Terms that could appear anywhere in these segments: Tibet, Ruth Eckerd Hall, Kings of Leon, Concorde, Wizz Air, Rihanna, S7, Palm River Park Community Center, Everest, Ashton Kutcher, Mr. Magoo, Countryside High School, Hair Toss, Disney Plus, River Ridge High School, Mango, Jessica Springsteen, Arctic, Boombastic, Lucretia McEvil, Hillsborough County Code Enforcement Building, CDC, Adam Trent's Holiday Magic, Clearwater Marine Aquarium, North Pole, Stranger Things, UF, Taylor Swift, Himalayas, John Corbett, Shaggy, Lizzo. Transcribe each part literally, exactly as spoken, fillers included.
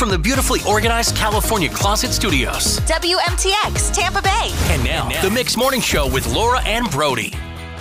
from the beautifully organized California Closet Studios. W M T X, Tampa Bay. And now, and now, the Mix Morning Show with Laura and Brody.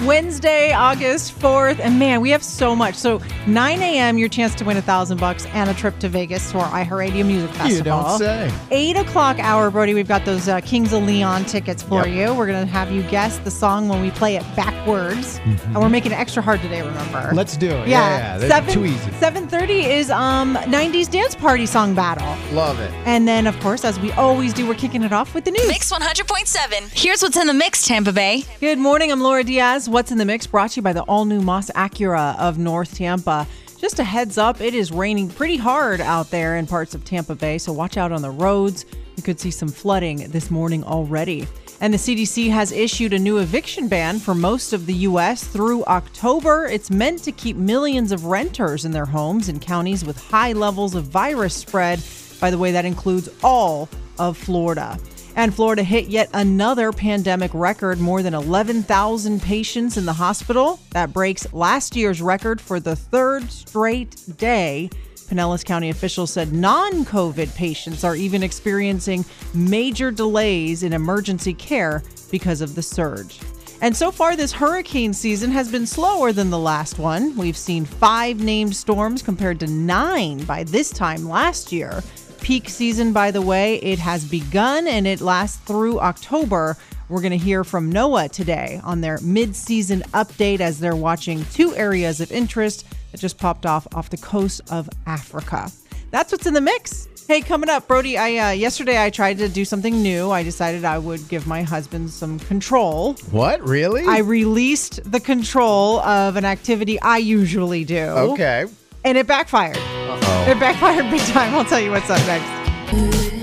Wednesday, August fourth, and man, we have so much. So nine a.m., your chance to win a thousand bucks and a trip to Vegas for our iHeartRadio Music Festival. You don't say. Eight o'clock hour, Brody. We've got those uh, Kings of Leon tickets for yep. you. We're gonna have you guess the song when we play it backwards, mm-hmm. and we're making it extra hard today. Remember? Let's do it. Yeah, yeah, yeah. Seven, too easy. Seven thirty is um nineties dance party song battle. Love it. And then, of course, as we always do, we're kicking it off with the news. Mix one hundred point seven. Here's what's in the mix, Tampa Bay. Good morning. I'm Laura Diaz. What's in the mix brought to you by the all-new Moss Acura of North Tampa. Just a heads up, it is raining pretty hard out there in parts of Tampa Bay, so watch out on the roads. You could see some flooding this morning already. And the C D C has issued a new eviction ban for most of the U S through October. It's meant to keep millions of renters in their homes in counties with high levels of virus spread. By the way, that includes all of Florida. And Florida hit yet another pandemic record, more than eleven thousand patients in the hospital. That breaks last year's record for the third straight day. Pinellas County officials said non-COVID patients are even experiencing major delays in emergency care because of the surge. And so far, this hurricane season has been slower than the last one. We've seen five named storms compared to nine by this time last year. Peak season, by the way, it has begun and it lasts through October. We're going to hear from NOAA today on their mid-season update as they're watching two areas of interest that just popped off off the coast of Africa. That's what's in the mix. Hey, coming up, Brody, I uh, yesterday I tried to do something new. I decided I would give my husband some control. What? Really? I released the control of an activity I usually do. Okay. And it backfired. Uh-oh. It backfired big time. I'll tell you what's up next.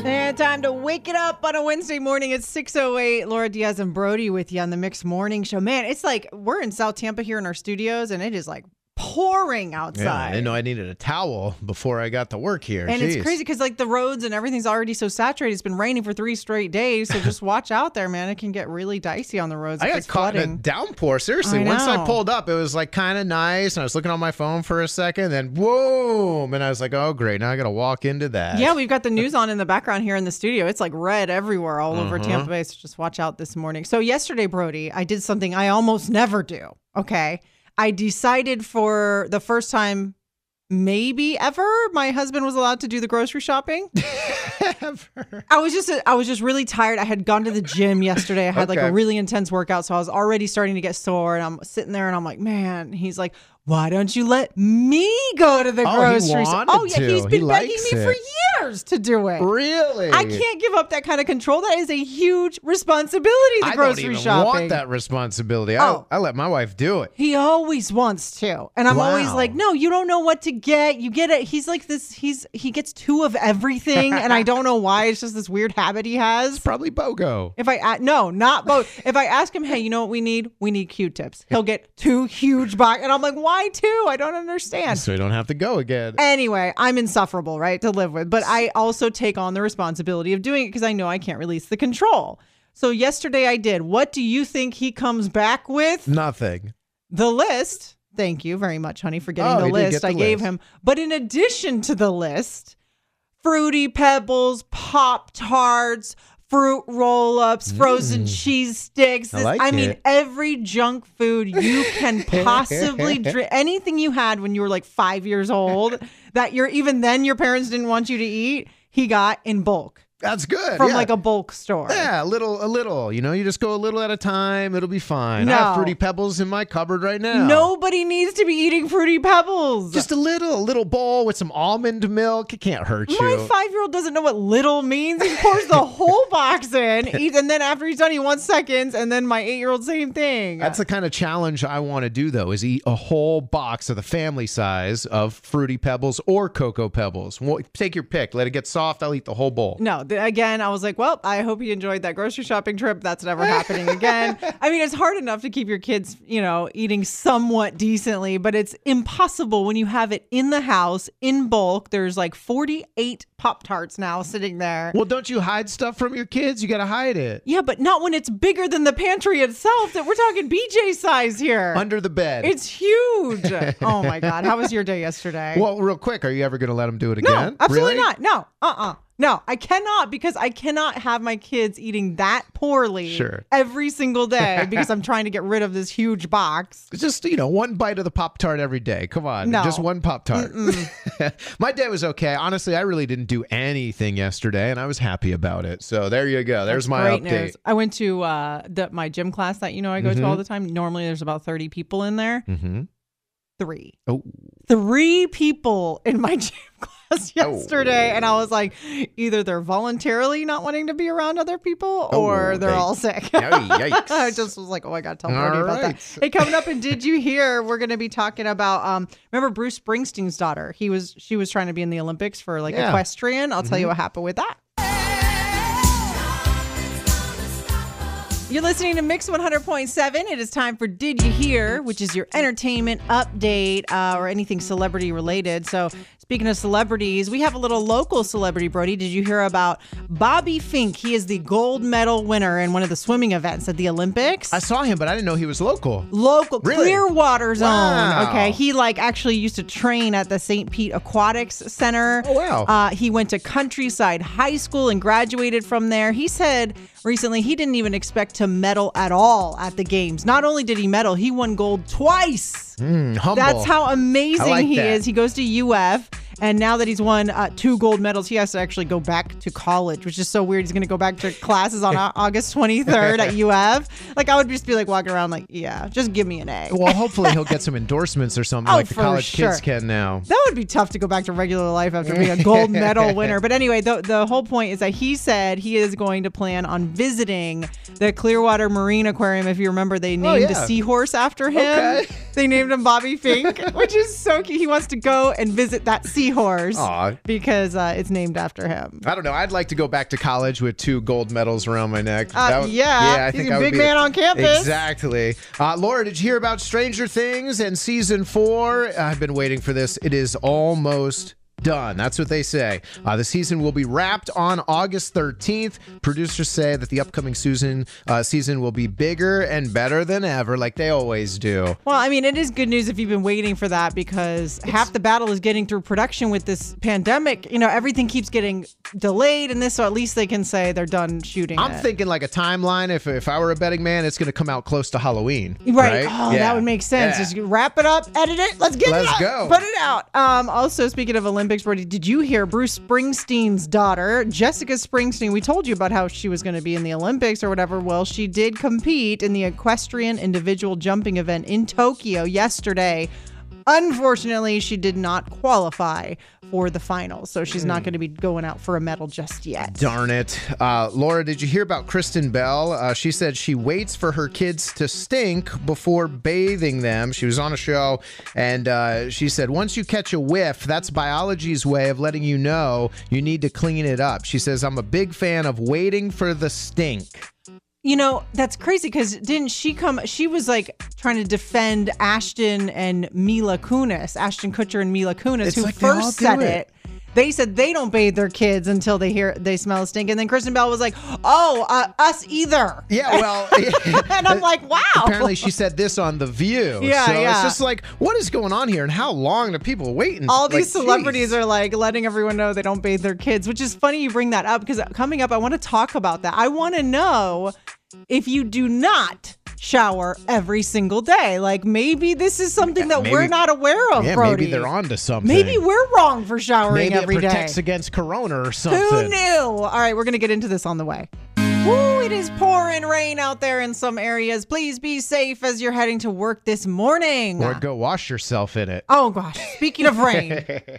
And time to wake it up on a Wednesday morning. It's six oh eight. Laura Diaz and Brody with you on the Mixed Morning Show. Man, it's like we're in South Tampa here in our studios, and it is like pouring outside. Yeah, I didn't know I needed a towel before I got to work here. And Jeez. It's crazy because like the roads and everything's already so saturated. It's been raining for three straight days, so just watch out there, man. It can get really dicey on the roads. I got caught flooding. in a downpour. Seriously, I once I pulled up, it was like kind of nice, and I was looking on my phone for a second, then whoa, and I was like, oh great, now I got to walk into that. Yeah, we've got the news on in the background here in the studio. It's like red everywhere all mm-hmm. over Tampa Bay, so just watch out this morning. So yesterday, Brody, I did something I almost never do, okay? I decided for the first time, maybe ever, my husband was allowed to do the grocery shopping. Ever. I was just I was just really tired. I had gone to the gym yesterday. I had okay. like a really intense workout, so I was already starting to get sore. And I'm sitting there, and I'm like, man. He's like, why don't you let me go to the oh, grocery store? Oh yeah, to. he's been he begging me it. for years to do it. Really? I can't give up that kind of control. That is a huge responsibility. The I grocery don't even shopping. want that responsibility. Oh. I, I let my wife do it. He always wants to, and I'm wow. always like, no, you don't know what to get. You get it. He's like this. He's he gets two of everything, and I don't know why. It's just this weird habit he has. It's probably BOGO. If I no, not BOGO. If I ask him, hey, you know what we need? We need Q-tips. He'll get two huge box, and I'm like, why? I too. I don't understand. So you don't have to go again. Anyway, I'm insufferable, right, to live with. But I also take on the responsibility of doing it because I know I can't release the control. So yesterday I did. What do you think he comes back with? Nothing. The list. Thank you very much, honey, for getting oh, the list the I list. gave him. But in addition to the list, Fruity Pebbles, Pop-Tarts, fruit roll-ups, frozen mm. cheese sticks. This, I, like I mean, every junk food you can possibly drink. Anything you had when you were like five years old that you're even then your parents didn't want you to eat, he got in bulk. That's good. From yeah. like a bulk store. Yeah, a little, a little. You know, you just go a little at a time. It'll be fine. No. I have Fruity Pebbles in my cupboard right now. Nobody needs to be eating Fruity Pebbles. Just a little, a little bowl with some almond milk. It can't hurt you. My five-year-old doesn't know what little means. He pours the whole box in, eats, and then after he's done, he wants seconds, and then my eight-year-old, same thing. That's the kind of challenge I want to do, though, is eat a whole box of the family size of Fruity Pebbles or Cocoa Pebbles. Take your pick. Let it get soft. I'll eat the whole bowl. No. Again, I was like, well, I hope you enjoyed that grocery shopping trip. That's never happening again. I mean, it's hard enough to keep your kids, you know, eating somewhat decently, but it's impossible when you have it in the house in bulk. There's like forty-eight Pop-Tarts now sitting there. Well, don't you hide stuff from your kids? You got to hide it. Yeah, but not when it's bigger than the pantry itself. That we're talking B J size here. Under the bed. It's huge. Oh my God. How was your day yesterday? Well, real quick, are you ever going to let them do it again? No, absolutely really? not. No. Uh-uh. No, I cannot, because I cannot have my kids eating that poorly sure. every single day because I'm trying to get rid of this huge box. It's just, you know, one bite of the Pop-Tart every day. Come on. No. Just one Pop-Tart. My day was okay. Honestly, I really didn't do anything yesterday, and I was happy about it. So there you go. There's That's my update. News. I went to uh, the, my gym class that, you know, I go mm-hmm. to all the time. Normally, there's about thirty people in there. Mm-hmm. Three. Oh. Three people in my gym class. yesterday oh. and I was like, either they're voluntarily not wanting to be around other people or oh, they're yikes. all sick. Yikes. I just was like, oh, I got to tell Brody about right. that. Hey, coming up and did you hear, we're going to be talking about, um, remember Bruce Springsteen's daughter? He was, she was trying to be in the Olympics for like yeah. equestrian. I'll mm-hmm. tell you what happened with that. You're listening to Mix one hundred point seven. It is time for Did You Hear, which is your entertainment update uh, or anything celebrity related. So speaking of celebrities, we have a little local celebrity, Brody. Did you hear about Bobby Finke? He is the gold medal winner in one of the swimming events at the Olympics. I saw him, but I didn't know he was local. Local. Really? Clearwater zone. Wow. Okay. He like actually used to train at the Saint Pete Aquatics Center. Oh, wow. Uh, he went to Countryside High School and graduated from there. He said recently he didn't even expect to medal at all at the games. Not only did he medal, he won gold twice. Mm, humble. That's how amazing like he that. is. He goes to U F, and now that he's won uh, two gold medals, he has to actually go back to college, which is so weird. He's going to go back to classes on August twenty-third at U F. Like, I would just be like walking around like, yeah, just give me an A. Well, hopefully he'll get some endorsements or something oh, like the college sure. kids can now. That would be tough to go back to regular life after being a gold medal winner. But anyway, the, the whole point is that he said he is going to plan on visiting the Clearwater Marine Aquarium. If you remember, they named oh, yeah. a seahorse after him. Okay. They named him Bobby Finke, which is so cute. He wants to go and visit that seahorse. Horse Aww. because uh, it's named after him. I don't know. I'd like to go back to college with two gold medals around my neck. Uh, that would, yeah. yeah I he's think a I big man a, on campus. Exactly. Uh, Laura, did you hear about Stranger Things and season four? I've been waiting for this. It is almost done. That's what they say. Uh, the season will be wrapped on August thirteenth. Producers say that the upcoming season, uh, season will be bigger and better than ever, like they always do. Well, I mean, it is good news if you've been waiting for that, because it's half the battle is getting through production with this pandemic. You know, everything keeps getting delayed and this, so at least they can say they're done shooting I'm it. thinking like a timeline. If, if I were a betting man, it's going to come out close to Halloween. Right. right? Oh, yeah. That would make sense. Yeah. Just wrap it up, edit it, let's get let's it up, go. put it out. Um, also, speaking of Olympics, did you hear Bruce Springsteen's daughter, Jessica Springsteen? We told you about how she was going to be in the Olympics or whatever. Well, she did compete in the equestrian individual jumping event in Tokyo yesterday. Unfortunately, she did not qualify for the finals, so she's not going to be going out for a medal just yet. Darn it. Uh, Laura, did you hear about Kristen Bell? Uh, she said she waits for her kids to stink before bathing them. She was on a show, and uh, she said, once you catch a whiff, that's biology's way of letting you know you need to clean it up. She says, I'm a big fan of waiting for the stink. You know, that's crazy, because didn't she come, she was like trying to defend Ashton and Mila Kunis, Ashton Kutcher and Mila Kunis, it's who like first said it. it. They said they don't bathe their kids until they hear they smell a stink. And then Kristen Bell was like, oh, uh, us either. Yeah, well. And I'm like, wow. Apparently she said this on The View. Yeah, so yeah. it's just like, what is going on here? And how long do people wait? And all these like, celebrities geez. are like letting everyone know they don't bathe their kids, which is funny you bring that up, because coming up, I want to talk about that. I want to know if you do not shower every single day, like maybe this is something yeah, that maybe, we're not aware of, yeah, Brody. Maybe they're onto something. Maybe we're wrong for showering maybe every day. Maybe it protects against corona or something. Who knew? All right, we're going to get into this on the way. Ooh, it is pouring rain out there in some areas. Please be safe as you're heading to work this morning. Or go wash yourself in it. Oh, gosh. Speaking of rain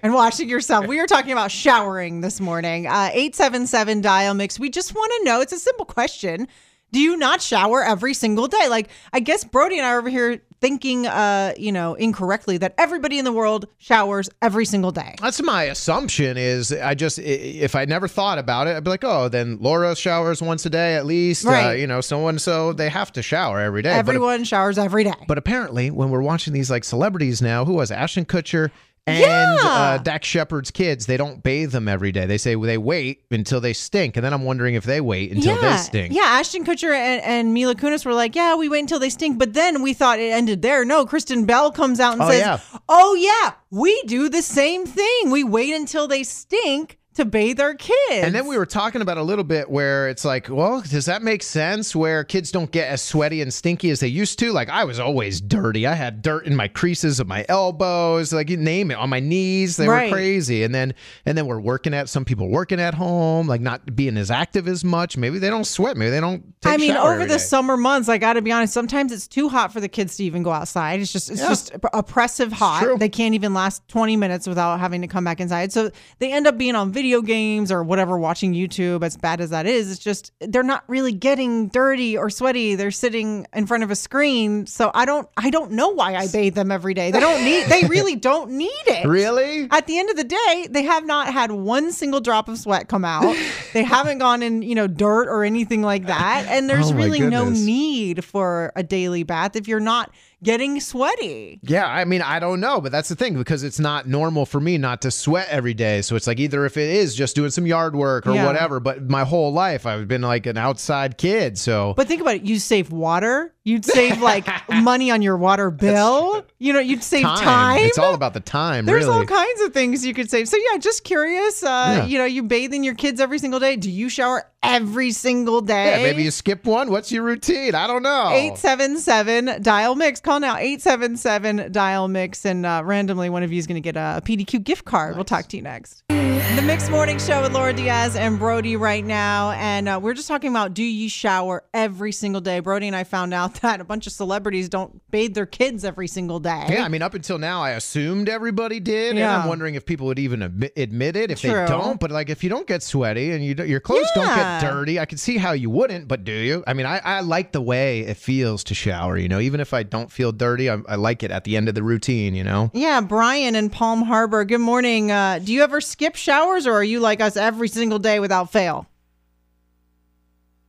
and washing yourself, we are talking about showering this morning. Uh, eight seven seven dial mix. We just want to know, it's a simple question. Do you not shower every single day? Like, I guess Brody and I are over here thinking, uh, you know, incorrectly that everybody in the world showers every single day. That's my assumption is I just, if I never thought about it, I'd be like, oh, then Laura showers once a day at least, right. uh, you know, so and so, they have to shower every day. Everyone but, showers every day. But apparently when we're watching these like celebrities now, who was Ashton Kutcher and yeah. uh, Dax Shepard's kids, they don't bathe them every day. They say they wait until they stink. And then I'm wondering if they wait until yeah. they stink. Yeah, Ashton Kutcher and, and Mila Kunis were like, yeah, we wait until they stink. But then we thought it ended there. No, Kristen Bell comes out and oh, says, yeah. oh, yeah, we do the same thing. We wait until they stink to bathe our kids. And then we were talking about a little bit where it's like, well, does that make sense where kids don't get as sweaty and stinky as they used to? Like, I was always dirty. I had dirt in my creases of my elbows, like you name it, on my knees. They right. were crazy. And then and then we're working at, some people working at home, like not being as active as much. Maybe they don't sweat. Maybe they don't take I mean, over the day. Summer months, I got to be honest, sometimes it's too hot for the kids to even go outside. It's just, it's yeah. just oppressive hot. True. They can't even last twenty minutes without having to come back inside. So they end up being on video. Video games or whatever, watching YouTube, as bad as that is, it's just they're not really getting dirty or sweaty. They're sitting in front of a screen. So I don't I don't know why I bathe them every day. They don't need they really don't need it. Really? At the end of the day, they have not had one single drop of sweat come out. They haven't gone in, you know, dirt or anything like that. And there's oh really goodness. no need for a daily bath if you're not getting sweaty. Yeah, I mean, I don't know, but that's the thing, because it's not normal for me not to sweat every day. So it's like either if it is just doing some yard work or yeah. whatever, but my whole life I've been like an outside kid. So, but think about it, you save water, you'd save like money on your water bill, you know, you'd save time. time. It's all about the time. There's really. all kinds of things you could save. So yeah, just curious. Uh, yeah. You know, you bathing your kids every single day. Do you shower every single day? Yeah, maybe you skip one. What's your routine? I don't know. eight seven seven dial mix. Call now, eight seven seven dial mix, and uh, randomly one of you is going to get a P D Q gift card. Nice. We'll talk to you next. The Mix Morning Show with Laura Diaz and Brody right now, and uh, we're just talking about, do you shower every single day? Brody and I found out that a bunch of celebrities don't bathe their kids every single day. Yeah, I mean, up until now, I assumed everybody did, yeah. and I'm wondering if people would even admit it if True. they don't, but like, if you don't get sweaty and you don't, your clothes yeah. don't get dirty, I can see how you wouldn't, but do you? I mean, I, I like the way it feels to shower, you know, even if I don't feel dirty. I, I like it at the end of the routine, you know? Yeah, Brian in Palm Harbor. Good morning. Uh, do you ever skip showers, or are you like us every single day without fail?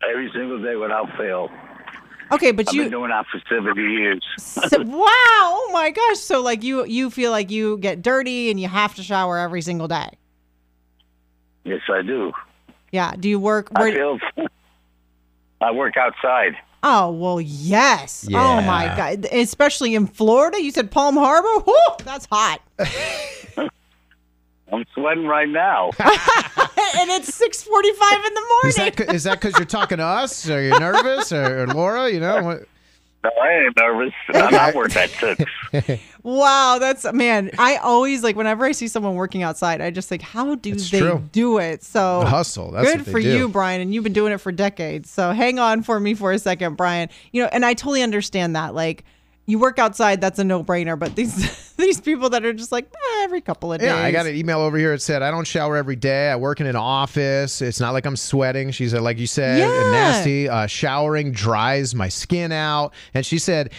Every single day without fail. Okay, but I've you... I've been doing that for seventy years. So, wow! Oh my gosh! So like you, you feel like you get dirty and you have to shower every single day? Yes, I do. Yeah. Do you work... Where... I feel... I work outside. Oh, well, yes. Yeah. Oh, my God. Especially in Florida. You said Palm Harbor? Woo, that's hot. I'm sweating right now. And it's six forty-five in the morning. Is that because you're talking to us? Are you nervous? Or, or Laura, you know? What? No, I ain't nervous. I'm not worth that six. Wow, that's, man, I always, like, whenever I see someone working outside, I just think, how do it's they true. do it? So the hustle. That's good for do. you, Brian, and you've been doing it for decades. So hang on for me for a second, Brian. You know, and I totally understand that. Like, you work outside, that's a no-brainer. But these these people that are just like, eh, every couple of days. Yeah, I got an email over here. It said, I don't shower every day. I work in an office. It's not like I'm sweating. She said, like you said, yeah. nasty. Uh, showering dries my skin out. And she said,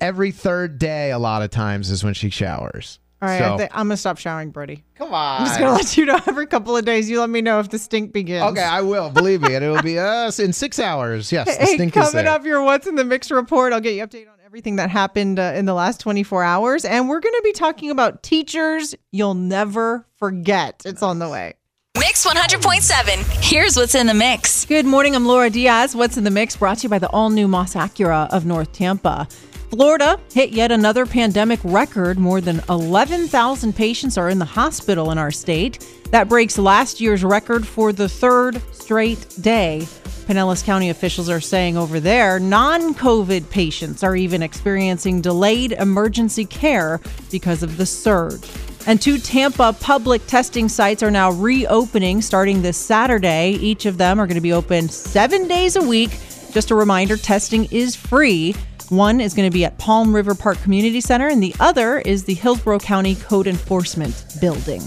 every third day a lot of times is when she showers. All right, so. I th- I'm going to stop showering, Brody. Come on. I'm just going to let you know every couple of days. You let me know if the stink begins. Okay, I will. Believe me. And it'll be us in six hours. Yes, the hey, stink is there. Coming up, your What's in the Mix report. I'll get you updated on everything that happened uh, in the last twenty-four hours. And we're going to be talking about teachers you'll never forget. It's on the way. Mix one hundred point seven. Here's what's in the mix. Good morning. I'm Laura Diaz. What's in the Mix brought to you by the all-new Moss Acura of North Tampa. Florida hit yet another pandemic record. More than eleven thousand patients are in the hospital in our state. That breaks last year's record for the third straight day. Pinellas County officials are saying over there, non-COVID patients are even experiencing delayed emergency care because of the surge. And two Tampa public testing sites are now reopening starting this Saturday. Each of them are going to be open seven days a week. Just a reminder, testing is free. One is going to be at Palm River Park Community Center, and the other is the Hillsborough County Code Enforcement Building.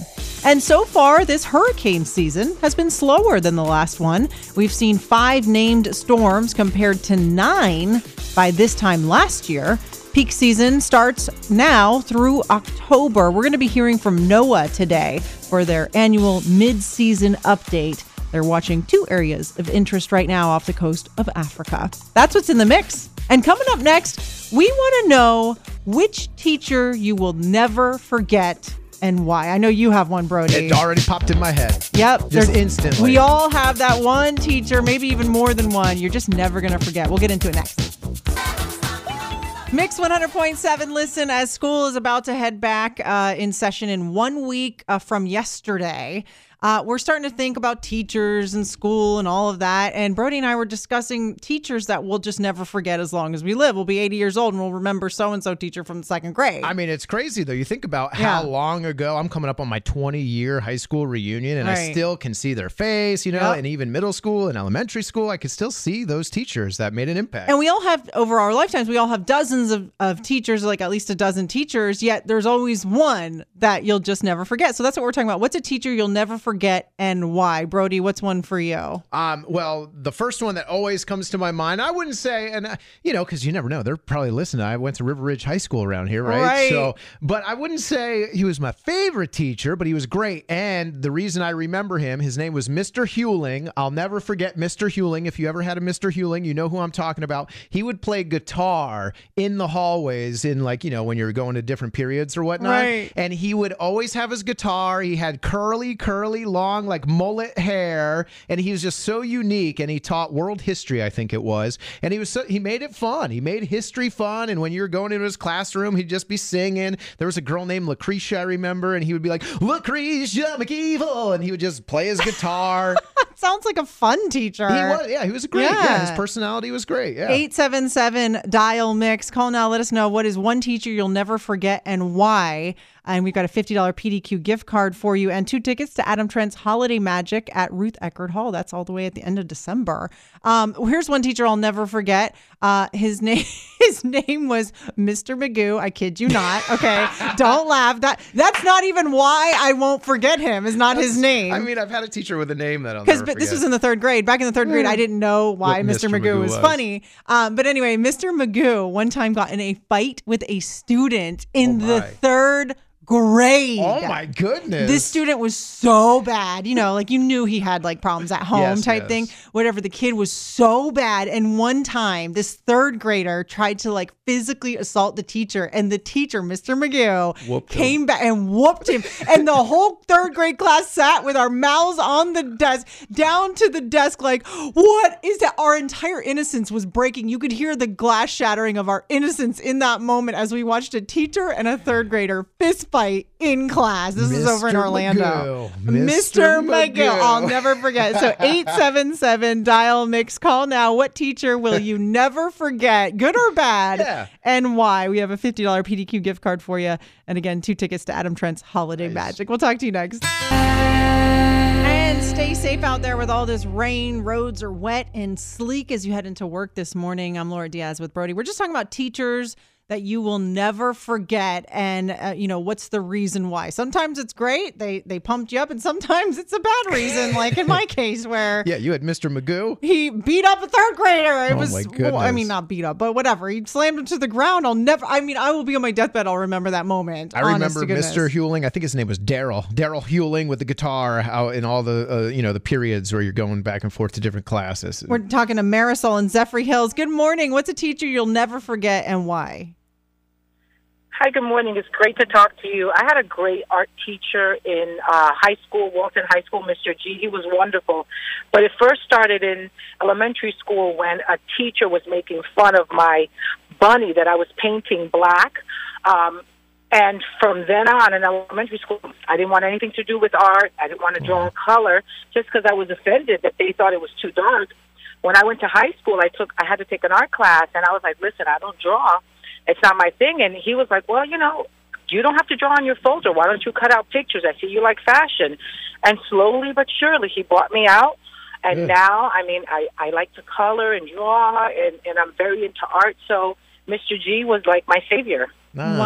And so far, this hurricane season has been slower than the last one. We've seen five named storms compared to nine by this time last year. Peak season starts now through October. We're going to be hearing from NOAA today for their annual mid-season update. They're watching two areas of interest right now off the coast of Africa. That's what's in the mix. And coming up next, we want to know which teacher you will never forget and why. I know you have one, Brody. It already popped in my head. Yep. Just instantly. We all have that one teacher, maybe even more than one. You're just never going to forget. We'll get into it next. Mix one hundred point seven. Listen, as school is about to head back uh, in session in one week uh, from yesterday, Uh, we're starting to think about teachers and school and all of that. And Brody and I were discussing teachers that we'll just never forget as long as we live. We'll be eighty years old and we'll remember so-and-so teacher from second grade. I mean, it's crazy, though. You think about how yeah. long ago. I'm coming up on my twenty-year high school reunion, and right. I still can see their face, you know, yep. and even middle school and elementary school. I can still see those teachers that made an impact. And we all have, over our lifetimes, we all have dozens of, of teachers, like at least a dozen teachers, yet there's always one that you'll just never forget. So that's what we're talking about. What's a teacher you'll never forget? forget and why? Brody, what's one for you? Um, well, the first one that always comes to my mind, I wouldn't say, and uh, you know, because you never know, they're probably listening. I went to River Ridge High School around here, right? right? So, but I wouldn't say he was my favorite teacher, but he was great. And the reason I remember him, his name was Mister Hewling. I'll never forget Mister Hewling. If you ever had a Mister Hewling, you know who I'm talking about. He would play guitar in the hallways, in like, you know, when you're going to different periods or whatnot. Right. And he would always have his guitar. He had curly, curly. long, like mullet hair, and he was just so unique. And he taught world history, I think it was, and he was so, he made it fun. He made history fun. And when you were going into his classroom, he'd just be singing. There was a girl named Lucretia, I remember, and he would be like, "Lucretia McEvil," and he would just play his guitar. Sounds like a fun teacher. He was, yeah, he was great. Yeah. yeah, his personality was great. Yeah. eight seven seven dial mix. Call now. Let us know what is one teacher you'll never forget and why. And we've got a fifty dollars P D Q gift card for you and two tickets to Adam Trent's Holiday Magic at Ruth Eckerd Hall. That's all the way at the end of December. Um, here's one teacher I'll never forget. Uh, his name his name was Mister Magoo. I kid you not. Okay, don't laugh. That That's not even why I won't forget him is not that's, his name. I mean, I've had a teacher with a name that I'll never forget. This was in the third grade. Back in the third grade, I didn't know why Mister Mister Magoo, Magoo was, was funny. Um, but anyway, Mister Magoo one time got in a fight with a student in oh the third grade. Great. Oh my goodness. This student was so bad. You know, like you knew he had like problems at home yes, type yes. thing. Whatever. The kid was so bad. And one time this third grader tried to like physically assault the teacher, and the teacher, Mister Magoo, whooped came him. back and whooped him. And the whole third grade class sat with our mouths on the desk, down to the desk, like, what is that? Our entire innocence was breaking. You could hear the glass shattering of our innocence in that moment as we watched a teacher and a third grader fist fight. In class. This Mister is over in Orlando. Magoo. Mister Magoo. I'll never forget. So eight seven seven dial mix. Call now. What teacher will you never forget? Good or bad? Yeah. And why? We have a fifty dollars P D Q gift card for you. And again, two tickets to Adam Trent's Holiday nice. Magic. We'll talk to you next. And stay safe out there with all this rain. Roads are wet and sleek as you head into work this morning. I'm Laura Diaz with Brody. We're just talking about teachers that you will never forget, and uh, you know, what's the reason why? Sometimes it's great, they they pumped you up, and sometimes it's a bad reason, like in my case where yeah, you had Mister Magoo. He beat up a third grader. It oh was, my goodness. Well, I mean, not beat up, but whatever. He slammed him to the ground. I'll never. I mean, I will be on my deathbed. I'll remember that moment. I remember Mister Hewling. I think his name was Daryl. Daryl Hewling with the guitar out in all the uh, you know, the periods where you're going back and forth to different classes. We're talking to Marisol in Zephyr Hills. Good morning. What's a teacher you'll never forget and why? Hi, good morning. It's great to talk to you. I had a great art teacher in uh, high school, Walton High School, Mister G. He was wonderful. But it first started in elementary school when a teacher was making fun of my bunny that I was painting black. Um, and from then on in elementary school, I didn't want anything to do with art. I didn't want to draw color just because I was offended that they thought it was too dark. When I went to high school, I took I had to take an art class, and I was like, listen, I don't draw. It's not my thing. And he was like, well, you know, you don't have to draw on your folder. Why don't you cut out pictures? I see you like fashion. And slowly but surely, he brought me out. And yeah. now, I mean, I, I like to color and draw, and, and I'm very into art. So Mister G was like my savior. Nice.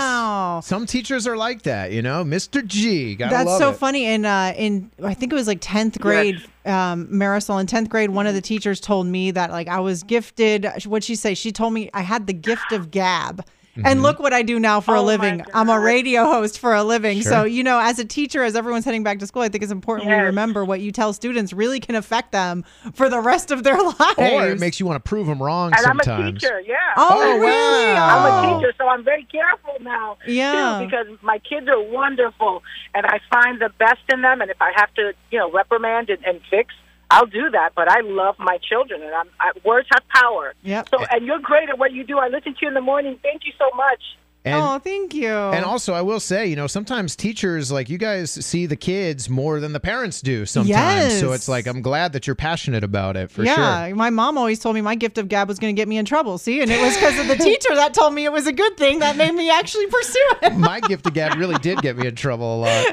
Wow. Some teachers are like that, you know. Mister G, gotta That's love so it. funny. And uh, in I think it was like tenth grade, yes. um, Marisol. In tenth grade, one of the teachers told me that like I was gifted. What'd she say? She told me I had the gift of gab. Mm-hmm. And look what I do now for oh a living. I'm a radio host for a living. Sure. So, you know, as a teacher, as everyone's heading back to school, I think it's important yes. we remember what you tell students really can affect them for the rest of their lives. Or it makes you want to prove them wrong and sometimes. And I'm a teacher, yeah. Oh, oh really? Wow. I'm a teacher, so I'm very careful now, yeah. too, because my kids are wonderful, and I find the best in them, and if I have to, you know, reprimand and, and fix, I'll do that, but I love my children, and I'm, I, words have power. Yep. So, and you're great at what you do. I listen to you in the morning. Thank you so much. And, oh, thank you. And also, I will say, you know, sometimes teachers, like you guys see the kids more than the parents do sometimes. Yes. So it's like, I'm glad that you're passionate about it for yeah, sure. Yeah, my mom always told me my gift of gab was going to get me in trouble, see? And it was because of the teacher that told me it was a good thing that made me actually pursue it. My gift of gab really did get me in trouble a lot.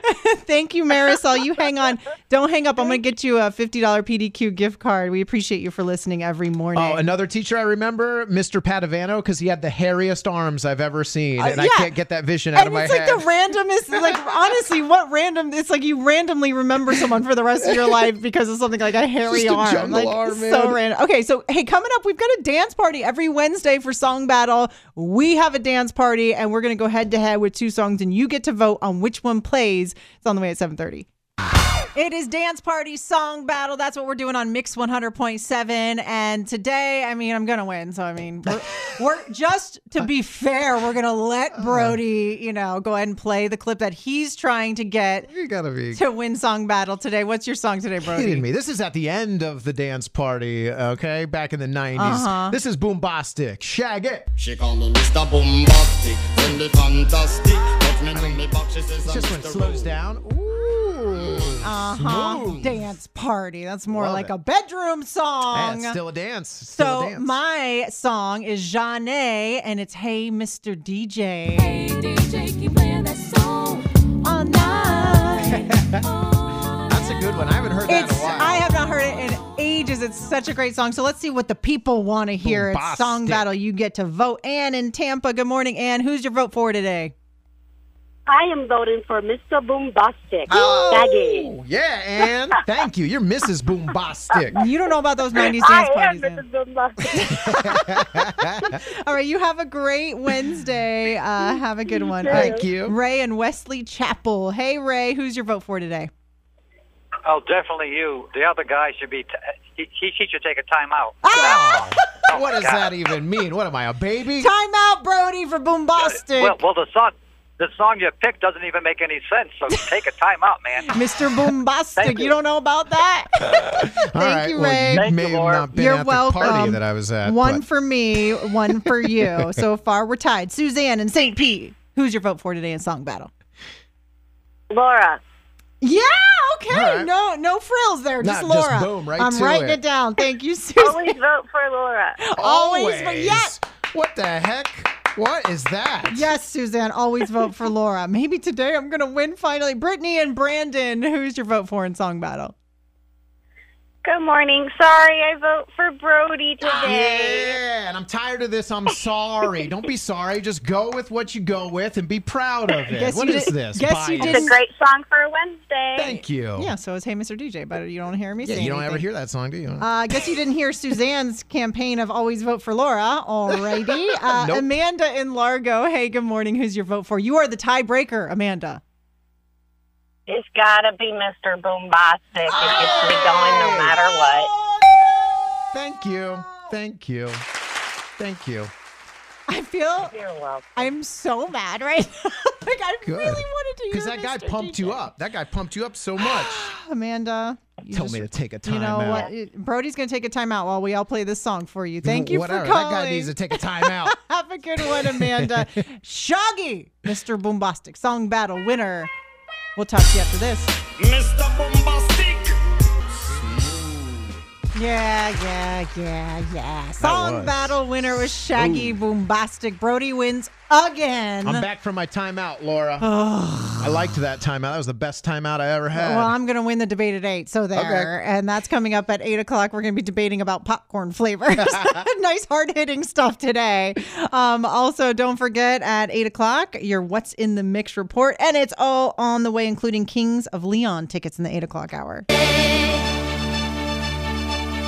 Thank you, Marisol. You hang on. Don't hang up. I'm going to get you a fifty dollars P D Q gift card. We appreciate you for listening every morning. Oh, another teacher I remember, Mister Padovano, because he had the hairiest arms I've ever seen. And uh, yeah. I can't get that vision out and of my head. And it's like the randomest, like honestly, what random, it's like you randomly remember someone for the rest of your life because of something like a hairy Just arm. Just like, arm, man. So random. Okay, so hey, coming up, we've got a dance party every Wednesday for Song Battle. We have a dance party and we're going to go head to head with two songs and you get to vote on which one plays. It's on the way at seven thirty. It is Dance Party Song Battle. That's what we're doing on Mix one hundred point seven. And today, I mean, I'm going to win. So, I mean, we're, we're just to be fair, we're going to let Brody, you know, go ahead and play the clip that he's trying to get you gotta be... to win Song Battle today. What's your song today, Brody? Kidding me. This is at the end of the dance party, okay? Back in the nineties. Uh-huh. This is Boombastic. Shag it. She called me Mister Boombastic. Really fantastic. I mean, it's just when it slows down. Ooh. Uh-huh. Smooth. Dance party. That's more Love like it. a bedroom song. Yeah, it's still a dance. It's still so a dance. My song is Jeanne, and it's Hey Mister D J. Hey D J, keep playing that song all night. all That's a good one. I haven't heard that it's, in a while. I have not heard it in ages. It's such a great song. So let's see what the people want to hear. Boom, it's Song Battle. You get to vote. Ann in Tampa. Good morning, Ann. Who's your vote for today? I am voting for Mister Boombastic. Oh, yeah, Ann. Thank you. You're Missus Boombastic. You don't know about those nineties dance I parties, I am Missus Boombastic. All right, you have a great Wednesday. Uh, have a good one. Thank you. Ray and Wesley Chapel. Hey, Ray, who's your vote for today? Oh, definitely you. The other guy should be... T- he, he should take a timeout. Oh. Oh, what does God. that even mean? What am I, a baby? Timeout, Brody, for Boombastic. Well, well, the son... The song you picked doesn't even make any sense, so take a time out, man. Mister Boombastic, you. you don't know about that? Thank right, you, Ray. Well, you may you, have not been You're at welcome. the party that I was at. One but. for me, one for you. So far, we're tied. Suzanne and Saint Pete, who's your vote for today in Song Battle? Laura. Yeah, okay. Right. No no frills there. Just Not Laura. Just boom, right I'm writing it. it down. Thank you, Suzanne. Always vote for Laura. Always. Always. But yes. What the heck? What is that? Yes, Suzanne, always vote for Laura. Maybe today I'm going to win finally. Brittany and Brandon, who's your vote for in Song Battle? Good morning. Sorry, I vote for Brody today. Yeah, and I'm tired of this. I'm sorry. Don't be sorry. Just go with what you go with and be proud of it. Guess what is did, this? Guess you did. It's a great song for a Wednesday. Thank you. Yeah, so it's Hey Mister D J, but you don't hear me yeah, sing you don't anything. ever hear that song, do you? I uh, guess you didn't hear Suzanne's campaign of Always Vote for Laura. Alrighty. Uh, nope. Amanda in Largo. Hey, good morning. Who's your vote for? You are the tiebreaker, Amanda. It's got to be Mister Boombastic. It gets me going no matter what. Thank you. Thank you. Thank you. I feel You're welcome. I'm so mad right now. Like, I Good. really wanted to hear Because that Mister guy pumped D J. you up. That guy pumped you up so much. Amanda. You Tell just, me to take a time you know, out. What, Brody's going to take a time out while we all play this song for you. Thank you Whatever, for calling. That guy needs to take a time out. Have a good one, Amanda. Shaggy, Mister Boombastic, Song Battle winner. We'll talk to you after this. Mister Boombastic. Yeah, yeah, yeah, yeah. Song battle winner was Shaggy. Ooh. Boombastic. Brody wins again. I'm back from my timeout, Laura. Oh. I liked that timeout. That was the best timeout I ever had. Well, I'm going to win the debate at eight, so there. Okay. And that's coming up at eight o'clock. We're going to be debating about popcorn flavors. Nice hard-hitting stuff today. Um, also, don't forget, at eight o'clock, your What's in the Mix report. And it's all on the way, including Kings of Leon tickets in the eight o'clock hour.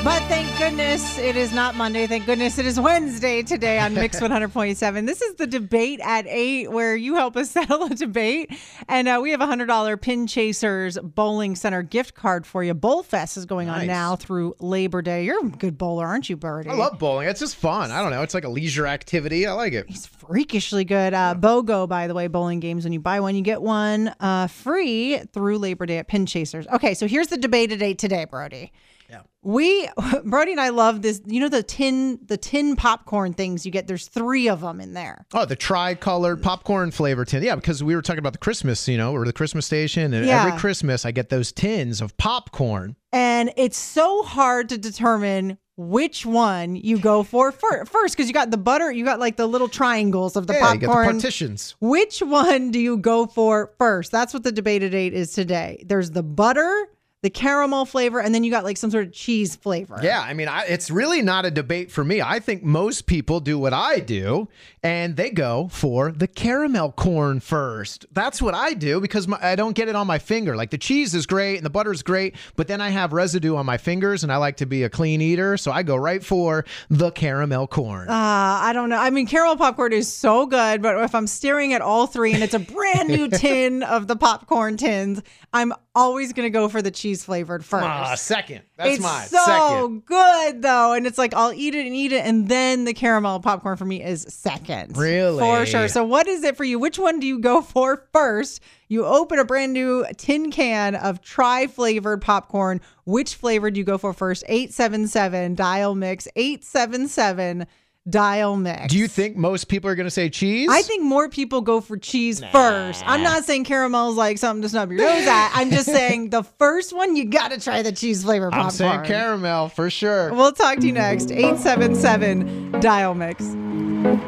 But thank goodness it is not Monday. Thank goodness it is Wednesday today on Mix one hundred point seven. This is the debate at eight, where you help us settle a debate. And uh, we have a one hundred dollar Pin Chasers Bowling Center gift card for you. Bowl Fest is going nice. on now through Labor Day. You're a good bowler, aren't you, Birdie? I love bowling. It's just fun. I don't know. It's like a leisure activity. I like it. He's freakishly good. Uh, BOGO, by the way, bowling games. When you buy one, you get one uh, free through Labor Day at Pin Chasers. Okay, so here's the debate at eight today, Brody. Yeah. We, Brody and I love this, you know, the tin, the tin popcorn things you get. There's three of them in there. Oh, the tri-colored popcorn flavor tin. Yeah, because we were talking about the Christmas, you know, or the Christmas station. And yeah. every Christmas I get those tins of popcorn. And it's so hard to determine which one you go for first, because you got the butter, you got like the little triangles of the yeah, popcorn. You got the partitions. Which one do you go for first? That's what the debate at eight is today. There's the butter, the caramel flavor, and then you got like some sort of cheese flavor. Yeah, I mean, I, it's really not a debate for me. I think most people do what I do, and they go for the caramel corn first. That's what I do, because my, I don't get it on my finger. Like, the cheese is great and the butter's great, but then I have residue on my fingers, and I like to be a clean eater, so I go right for the caramel corn. Uh, I don't know. I mean, caramel popcorn is so good, but if I'm staring at all three and it's a brand new tin of the popcorn tins, I'm always going to go for the cheese. Cheese flavored first. Ah, uh, second. That's it's mine. So second. Good though, and it's like I'll eat it and eat it, and then the caramel popcorn for me is second. Really? For sure. So what is it for you? Which one do you go for first? You open a brand new tin can of tri-flavored popcorn. Which flavor do you go for first? eight seven seven dial mix. eight seven seven dial mix. Do you think most people are going to say cheese? I think more people go for cheese nah. first. I'm not saying caramel's like something to snub your nose at. I'm just saying the first one, you got to try the cheese flavor popcorn. I'm saying caramel for sure. We'll talk to you next. eight seven seven dial mix.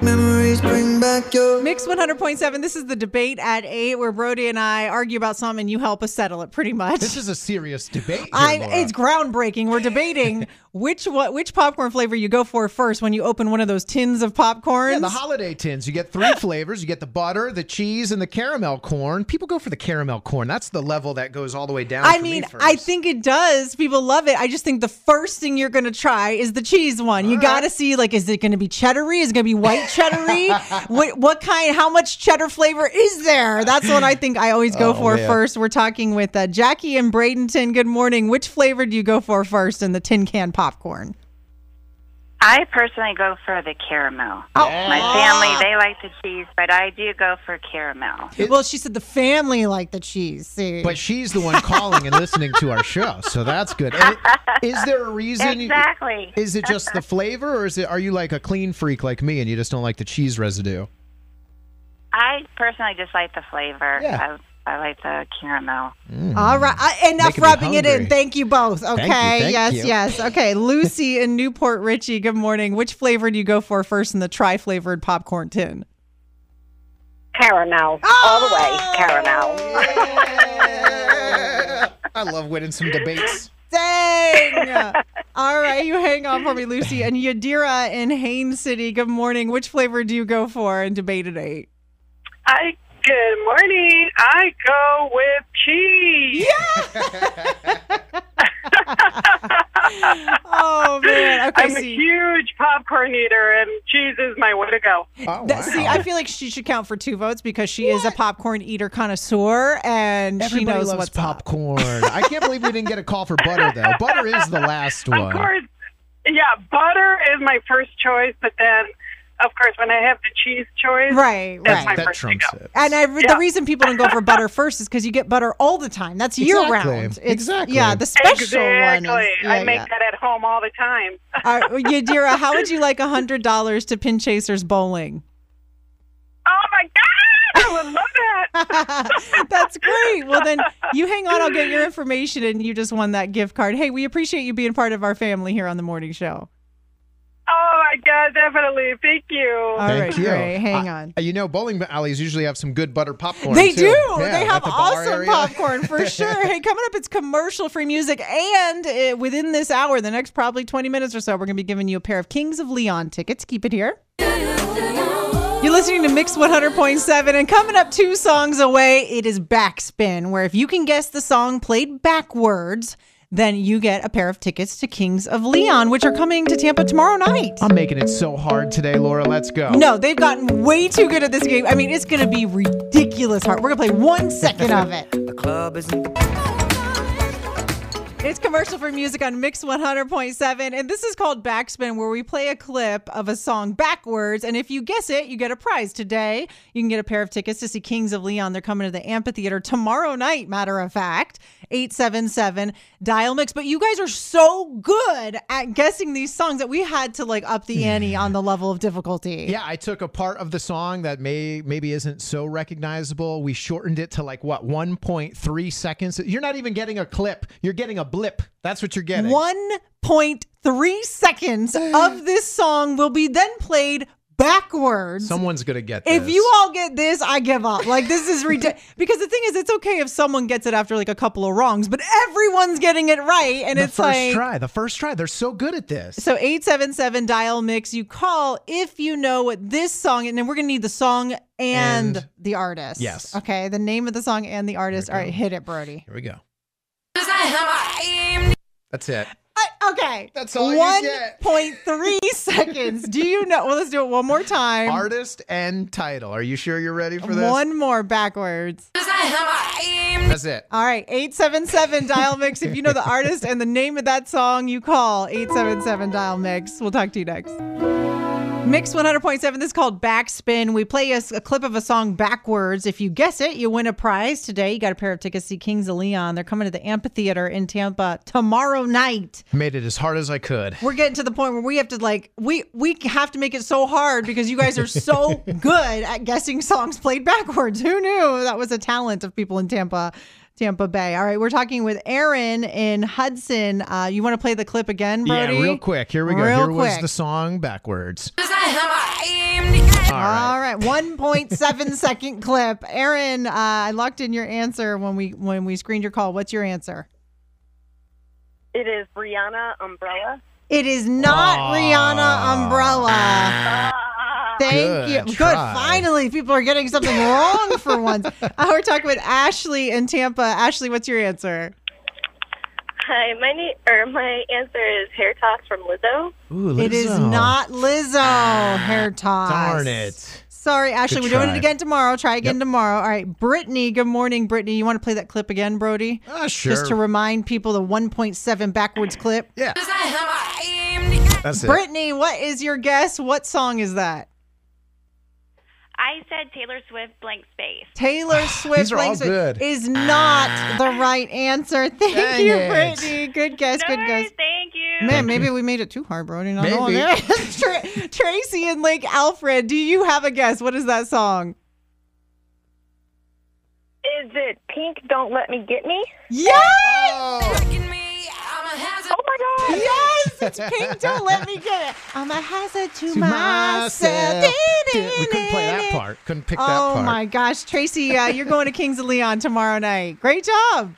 Memories bring back your Mix one hundred point seven. This is the debate at eight, where Brody and I argue about something and you help us settle it, pretty much. This is a serious debate. Here, I, it's groundbreaking. We're debating which what which popcorn flavor you go for first when you open one of those tins of popcorn. Yeah, the holiday tins. You get three flavors. You get the butter, the cheese, and the caramel corn. People go for the caramel corn. That's the level that goes all the way down. I for mean, me first. I think it does. People love it. I just think the first thing you're going to try is the cheese one. All you right. got to see, like, is it going to be cheddary? Is it going to be white cheddary? what what kind? How much cheddar flavor is there? That's what I think I always go oh, for man. first. We're talking with uh, Jackie in Bradenton. Good morning. Which flavor do you go for first in the tin can popcorn? I personally go for the caramel. Oh. My family, they like the cheese, but I do go for caramel. It, well, she said the family like the cheese. See? But she's the one calling and listening to our show, so that's good. It, is there a reason? Exactly. You, is it just the flavor, or is it? Are you like a clean freak like me, and you just don't like the cheese residue? I personally just like the flavor. Yeah. I, I like the caramel. Mm. All right. Uh, enough Making rubbing it in. Thank you both. Okay. Thank you, thank yes, you. yes. Okay. Lucy in Newport Richey. Good morning. Which flavor do you go for first in the tri-flavored popcorn tin? Caramel. Oh! All the way. Caramel. Yeah. I love winning some debates. Dang. All right. You hang on for me, Lucy. And Yadira in Haines City. Good morning. Which flavor do you go for in debate at eight? I Good morning. I go with cheese. Yeah. Oh, man. Okay, I'm see. a huge popcorn eater, and cheese is my way to go. Oh, wow. that, see, I feel like she should count for two votes because she what? is a popcorn eater connoisseur, and Everybody she knows loves what's popcorn. Up. I can't believe we didn't get a call for butter, though. Butter is the last one. Of course. Yeah, butter is my first choice, but then... Of course, when I have the cheese choice, right, that's right. my that first trumps to go. It. And I, yeah. the reason people don't go for butter first is because you get butter all the time. That's year exactly. round. It's, exactly. Yeah, the special exactly. one. Is, yeah, I make yeah. that at home all the time. All right, Yadira, how would you like one hundred dollars to Pin Chasers Bowling? Oh, my God. I would love that. That's great. Well, then you hang on. I'll get your information, and you just won that gift card. Hey, we appreciate you being part of our family here on The Morning Show. Oh, my God, definitely. Thank you. All Thank right, you. Ray, hang on. Uh, you know, bowling alleys usually have some good butter popcorn, They too. do. Yeah, they have the awesome popcorn, for sure. Hey, coming up, it's commercial-free music. And uh, within this hour, the next probably twenty minutes or so, we're going to be giving you a pair of Kings of Leon tickets. Keep it here. You're listening to Mix one hundred point seven, and coming up two songs away, it is Backspin, where if you can guess the song played backwards, then you get a pair of tickets to Kings of Leon, which are coming to Tampa tomorrow night. I'm making it so hard today, Laura. Let's go. No, they've gotten way too good at this game. I mean, it's going to be ridiculous hard. We're going to play one second of it. The club isn't... It's commercial for music on Mix one hundred point seven, and this is called Backspin, where we play a clip of a song backwards, and if you guess it, you get a prize. Today, you can get a pair of tickets to see Kings of Leon. They're coming to the amphitheater tomorrow night, matter of fact, eight seven seven dial mix. But you guys are so good at guessing these songs that we had to like up the ante on the level of difficulty. Yeah, I took a part of the song that may maybe isn't so recognizable. We shortened it to like, what, one point three seconds? You're not even getting a clip. You're getting a blip. That's what you're getting. one point three seconds of this song will be then played backwards. Someone's going to get this. If you all get this, I give up. Like, this is ridiculous. Because the thing is, it's okay if someone gets it after like a couple of wrongs, but everyone's getting it right. And the it's first like. Try, the first try. They're so good at this. So eight seven seven dial mix, you call if you know what this song, and then we're going to need the song and, and the artist. Yes. Okay. The name of the song and the artist. All right. Hit it, Brody. Here we go. That's it. Uh, okay. That's all you get. one point three seconds. Do you know? Well, let's do it one more time. Artist and title. Are you sure you're ready for this? One more backwards. That's it. All right. eight seven seven dial mix. If you know the artist and the name of that song, you call eight seven seven dial mix. We'll talk to you next. Mix one hundred point seven. This is called Backspin. We play a, a clip of a song backwards. If you guess it, you win a prize. Today, you got a pair of tickets to see Kings of Leon. They're coming to the amphitheater in Tampa tomorrow night. I made it as hard as I could. We're getting to the point where we have to, like, we, we have to make it so hard because you guys are so good at guessing songs played backwards. Who knew that was a talent of people in Tampa, Tampa Bay? All right, we're talking with Aaron in Hudson. Uh, you want to play the clip again, Brody? Yeah, real quick. Here we go. Real Here quick. was the song backwards. All right. All right. one point seven second clip. Aaron, uh, I locked in your answer when we when we screened your call. What's your answer? It is Rihanna, Umbrella. It is not oh. Rihanna, Umbrella. Oh. Thank Good you. Good. Try. Finally, people are getting something wrong for once. Uh, we're talking with Ashley in Tampa. Ashley, what's your answer? Hi, my name, or my answer is Hair Toss from Lizzo. Ooh, Lizzo. It is not Lizzo. Ah, Hair Toss. Darn it. Sorry, Ashley. We're doing it again tomorrow. Try again yep. tomorrow. All right, Brittany. Good morning, Brittany. You want to play that clip again, Brody? Uh, sure. Just to remind people the one point seven backwards clip. Yeah. That's it. Brittany, what is your guess? What song is that? I said Taylor Swift, Blank Space. Taylor Swift, These are Blank all Space good. Is not the right answer. Thank Dang you, it. Brittany. Good guess, no good worries, guess. Thank you. Man, maybe we made it too hard, Brody. Not maybe. Tra- Tracy and Lake Alfred, do you have a guess? What is that song? Is it Pink, Don't Let Me Get Me? Yes! Oh. Oh, my God. Yes, it's Pink, Don't Let Me Get It. I'm a hazard to, to myself. myself. We couldn't play that part. Couldn't pick oh, that part. Oh, my gosh. Tracy, uh, you're going to Kings of Leon tomorrow night. Great job.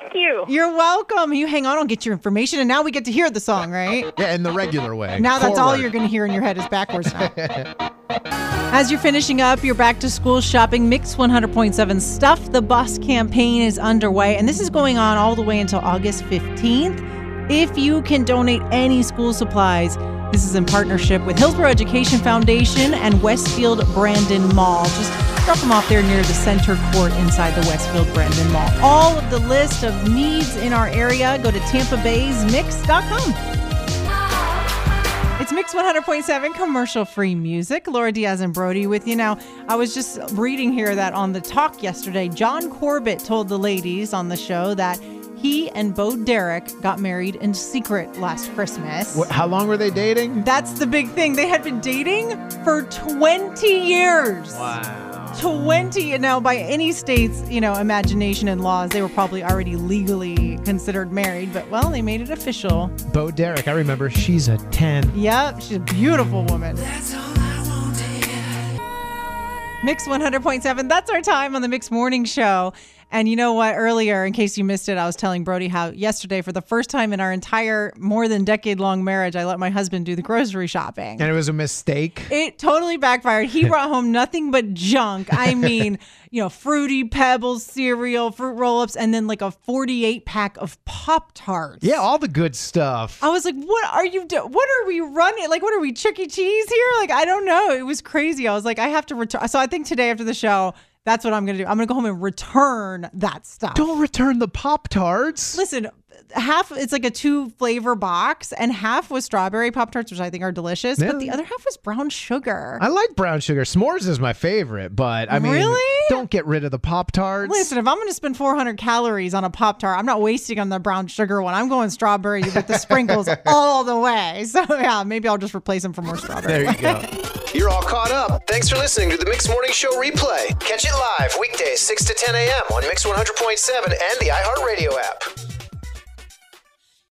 Thank you. You're welcome. You hang on, I'll get your information, and now we get to hear the song, right? Yeah, in the regular way. Now that's Forward. all you're going to hear in your head is backwards now. As you're finishing up your back-to-school shopping, Mix one hundred point seven Stuff the Bus campaign is underway, and this is going on all the way until August fifteenth. If you can donate any school supplies, this is in partnership with Hillsborough Education Foundation and Westfield Brandon Mall. Just drop them off there near the center court inside the Westfield Brandon Mall. All of the list of needs in our area, go to tampa bays mix dot com. It's Mix one hundred point seven, commercial-free music. Laura Diaz and Brody with you. Now, I was just reading here that on The Talk yesterday, John Corbett told the ladies on the show that he and Bo Derek got married in secret last Christmas. What, how long were they dating? That's the big thing. They had been dating for twenty years. Wow. twenty. And now, by any state's, you know, imagination and laws, they were probably already legally considered married. But, well, they made it official. Bo Derek, I remember. She's a ten. Yep. She's a beautiful woman. That's all. Mix one hundred point seven, that's our time on the Mix Morning Show. And you know what? Earlier, in case you missed it, I was telling Brody how yesterday, for the first time in our entire more than decade-long marriage, I let my husband do the grocery shopping. And it was a mistake. It totally backfired. He brought home nothing but junk. I mean, you know, Fruity Pebbles, cereal, fruit roll-ups, and then like a forty-eight pack of Pop-Tarts. Yeah, all the good stuff. I was like, what are you doing? What are we running? Like, what are we, Chuck E. Cheese here? Like, I don't know. It was crazy. I was like, I have to return. So I think today after the show, that's what I'm going to do. I'm going to go home and return that stuff. Don't return the Pop-Tarts. Listen, half, it's like a two flavor box, and half was strawberry Pop-Tarts, which I think are delicious. Yeah. But the other half was brown sugar. I like brown sugar. S'mores is my favorite, but I mean, really? Don't get rid of the Pop-Tarts. Listen, if I'm going to spend four hundred calories on a Pop-Tart, I'm not wasting on the brown sugar one. I'm going strawberry with the sprinkles all the way. So yeah, maybe I'll just replace them for more strawberry. There you go. You're all caught up. Thanks for listening to the Mix Morning Show replay. Catch it live weekdays six to ten a.m. on Mix one hundred point seven and the iHeartRadio app.